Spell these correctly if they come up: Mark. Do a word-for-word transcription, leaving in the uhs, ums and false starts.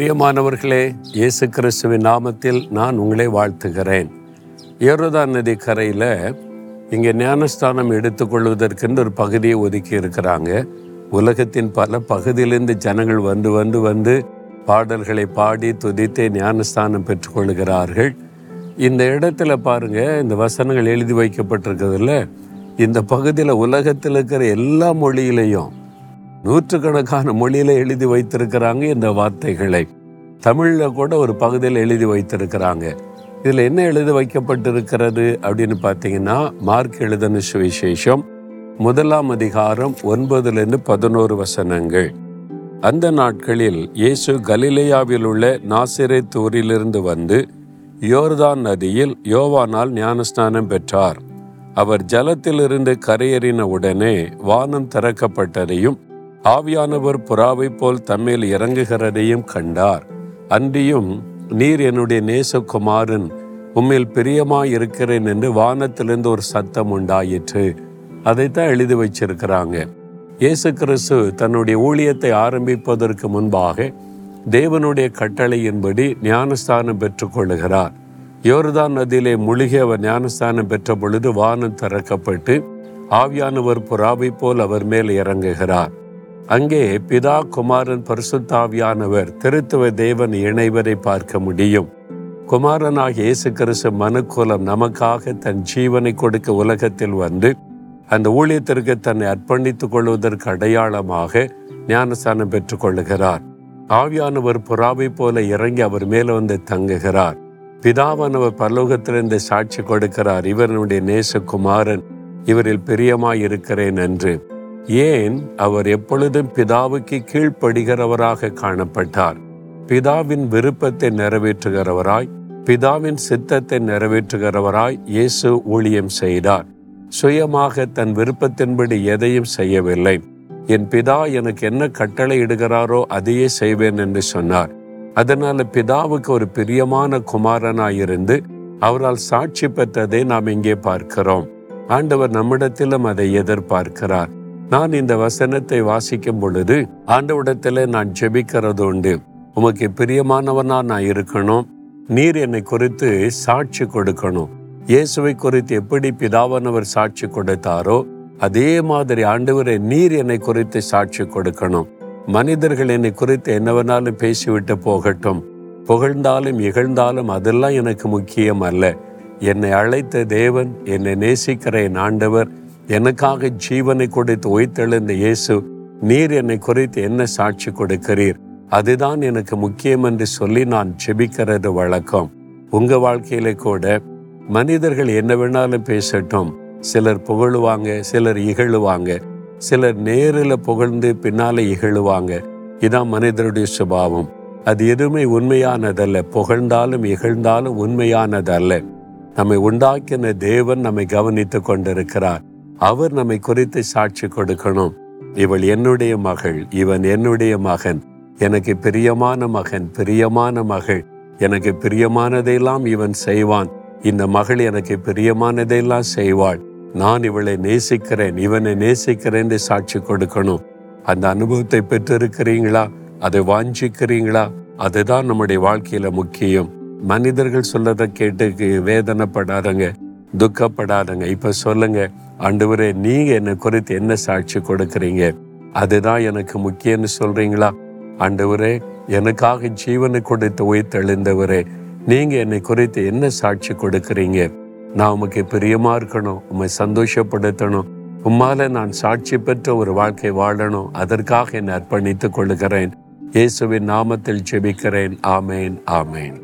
பிரியமானவர்களே, இயேசு கிறிஸ்துவின் நாமத்தில் நான் உங்களை வாழ்த்துகிறேன். யோர்தான் நதி கரையில் இங்கே ஞானஸ்தானம் எடுத்துக்கொள்வதற்கென்று ஒரு பகுதியை ஒதுக்கி இருக்கிறாங்க. உலகத்தின் பல பகுதியிலிருந்து ஜனங்கள் வந்து வந்து வந்து பாடல்களை பாடி துதித்தே ஞானஸ்தானம் பெற்றுக்கொள்கிறார்கள். இந்த இடத்துல பாருங்கள், இந்த வசனங்கள் எழுதி வைக்கப்பட்டிருக்கிறதுல இந்த பகுதியில் உலகத்தில் இருக்கிற எல்லா மொழியிலையும் நூற்றுக்கணக்கான மொழியில் எழுதி வைத்திருக்கிறாங்க. இந்த வார்த்தைகளை தமிழில் கூட ஒரு பகுதியில் எழுதி வைத்திருக்கிறாங்க. இதில் என்ன எழுதி வைக்கப்பட்டிருக்கிறது அப்படின்னு பார்த்தீங்கன்னா, மார்க் எழுதின சுவிசேஷம் முதலாம் அதிகாரம் ஒன்பதுலேருந்து பதினோரு வசனங்கள். அந்த நாட்களில் இயேசு கலிலேயாவில் உள்ள நாசிரேத் ஊரிலிருந்து வந்து யோர்தான் நதியில் யோவானால் ஞானஸ்நானம் பெற்றார். அவர் ஜலத்திலிருந்து கரையேறின உடனே வானம் திறக்கப்பட்டதையும் ஆவியானவர் புறாவை போல் தம்மேல் இறங்குகிறதையும் கண்டார். அன்றியும், நீர் என்னுடைய நேசகுமாரன், உம்மில் பிரியமாயிருக்கிறேன் என்று வானத்திலிருந்து ஒரு சத்தம் உண்டாயிற்று. அதைத்தான் எழுதி வச்சிருக்கிறாங்க. இயேசு கிறிஸ்து தன்னுடைய ஊழியத்தை ஆரம்பிப்பதற்கு முன்பாக தேவனுடைய கட்டளையின்படி ஞானஸ்தானம் பெற்றுக்கொள்ளுகிறார். யோர்தான் நதியிலே முழுகி அவர் ஞானஸ்தானம் பெற்ற பொழுது வானம் திறக்கப்பட்டு ஆவியானவர் புறாவை போல் அவர் மேல் இறங்குகிறார். அங்கே பிதா, குமாரன், பரிசுத்த ஆவியானவர் திருத்துவ தேவன் இணைவரை பார்க்க முடியும். குமாரனாகிய இயேசு கிறிஸ்து மனுக்குலம் நமக்காக தன் ஜீவனை கொடுக்க உலகத்தில் வந்து அந்த ஊழியத்திற்கு தன்னை அர்ப்பணித்துக் கொள்வதற்கு அடையாளமாக ஞானஸ்தானம் பெற்றுக் கொள்ளுகிறார். ஆவியானவர் புறாவை போல இறங்கி அவர் மேல வந்து தங்குகிறார். பிதாவானவர் பரலோகத்திலிருந்து சாட்சி கொடுக்கிறார், இவருடைய நேசகுமாரன், இவரில் பிரியமாயிருக்கிறேன் என்று. ஏன் அவர் எப்பொழுதும் பிதாவுக்கு கீழ்ப்படுகிறவராக காணப்பட்டார். பிதாவின் விருப்பத்தை நிறைவேற்றுகிறவராய், பிதாவின் சித்தத்தை நிறைவேற்றுகிறவராய் இயேசு ஊழியம் செய்தார். சுயமாக தன் விருப்பத்தின்படி எதையும் செய்யவில்லை. என் பிதா எனக்கு என்ன கட்டளை இடுகிறாரோ அதையே செய்வேன் என்று சொன்னார். அதனால பிதாவுக்கு ஒரு பிரியமான குமாரனாயிருந்து அவரால் சாட்சி பெற்றதை நாம் இங்கே பார்க்கிறோம். ஆண்டவர் நம்மிடத்திலும் அதை எதிர்பார்க்கிறார். நான் இந்த வசனத்தை வாசிக்கும் பொழுது ஆண்டவரிடத்தில் நான் ஜெபிக்கிறது உண்டு, உமக்கு பிரியமானவனா நான் இருக்கணும், நீர் என்னை குறித்து சாட்சி கொடுக்கணும். இயேசுவை குறித்து எப்படி பிதாவானவர் சாட்சி கொடுத்தாரோ அதே மாதிரி ஆண்டவரே நீர் என்னை குறித்து சாட்சி கொடுக்கணும். மனிதர்கள் என்னை குறித்து என்னவனாலும் பேசிவிட்டு போகட்டும், புகழ்ந்தாலும் இகழ்ந்தாலும் அதெல்லாம் எனக்கு முக்கியம் அல்ல. என்னை அழைத்த தேவன், என்னை நேசிக்கிறேன் ஆண்டவர், எனக்காக ஜீவனை கொடுத்து உயிர்த்தெழுந்த இயேசு, நீர் என்னை குறித்து என்ன சாட்சி கொடுக்கிறீர், அதுதான் எனக்கு முக்கியம் என்று சொல்லி நான் ஜெபிக்கிறது வழக்கம். உங்க வாழ்க்கையில கூட மனிதர்கள் என்ன வேணாலும் பேசட்டும், சிலர் புகழுவாங்க, சிலர் இகழுவாங்க, சிலர் நேரில் புகழ்ந்து பின்னால இகழுவாங்க. இதான் மனிதருடைய சுபாவம். அது எதுவுமே உண்மையானதல்ல. புகழ்ந்தாலும் இகழ்ந்தாலும் உண்மையானதல்ல. நம்மை உண்டாக்கின தேவன் நம்மை கவனித்து கொண்டிருக்கிறார். அவர் நம்மை குறித்து சாட்சி கொடுக்கணும். இவள் என்னுடைய மகள், இவன் என்னுடைய மகன், எனக்கு பிரியமான மகன், பிரியமான மகள், எனக்கு பிரியமானதையெல்லாம் இவன் செய்வான், இந்த மகள் எனக்கு பிரியமானதையெல்லாம் செய்வாள், நான் இவளை நேசிக்கிறேன், இவனை நேசிக்கிறேன் என்று சாட்சி கொடுக்கணும். அந்த அனுபவத்தை பெற்றிருக்கிறீங்களா? அதை வாஞ்சிக்கிறீங்களா? அதுதான் நம்முடைய வாழ்க்கையில முக்கியம். மனிதர்கள் சொல்லதை கேட்டு வேதனைப்படாதங்க, துக்கப்படாதங்க. இப்ப சொல்லுங்க, ஆண்டவரே நீங்க என்னை குறித்து என்ன சாட்சி கொடுக்கிறீங்க, அதுதான் எனக்கு முக்கியம்னு சொல்றீங்களா? ஆண்டவரே எனக்காக ஜீவனை கொடுத்து உயிர்த்தெழுந்தவரே நீங்க என்னை குறித்து என்ன சாட்சி கொடுக்கிறீங்க, நான் உமக்கு பிரியமா இருக்கணும், உம்மை சந்தோஷப்படுத்தணும், உம்மால நான் சாட்சி பெற்ற ஒரு வாழ்க்கை வாழணும், அதற்காக என்னை அர்ப்பணித்துக் கொள்கிறேன். இயேசுவின் நாமத்தில் ஜெபிக்கிறேன். ஆமேன், ஆமேன்.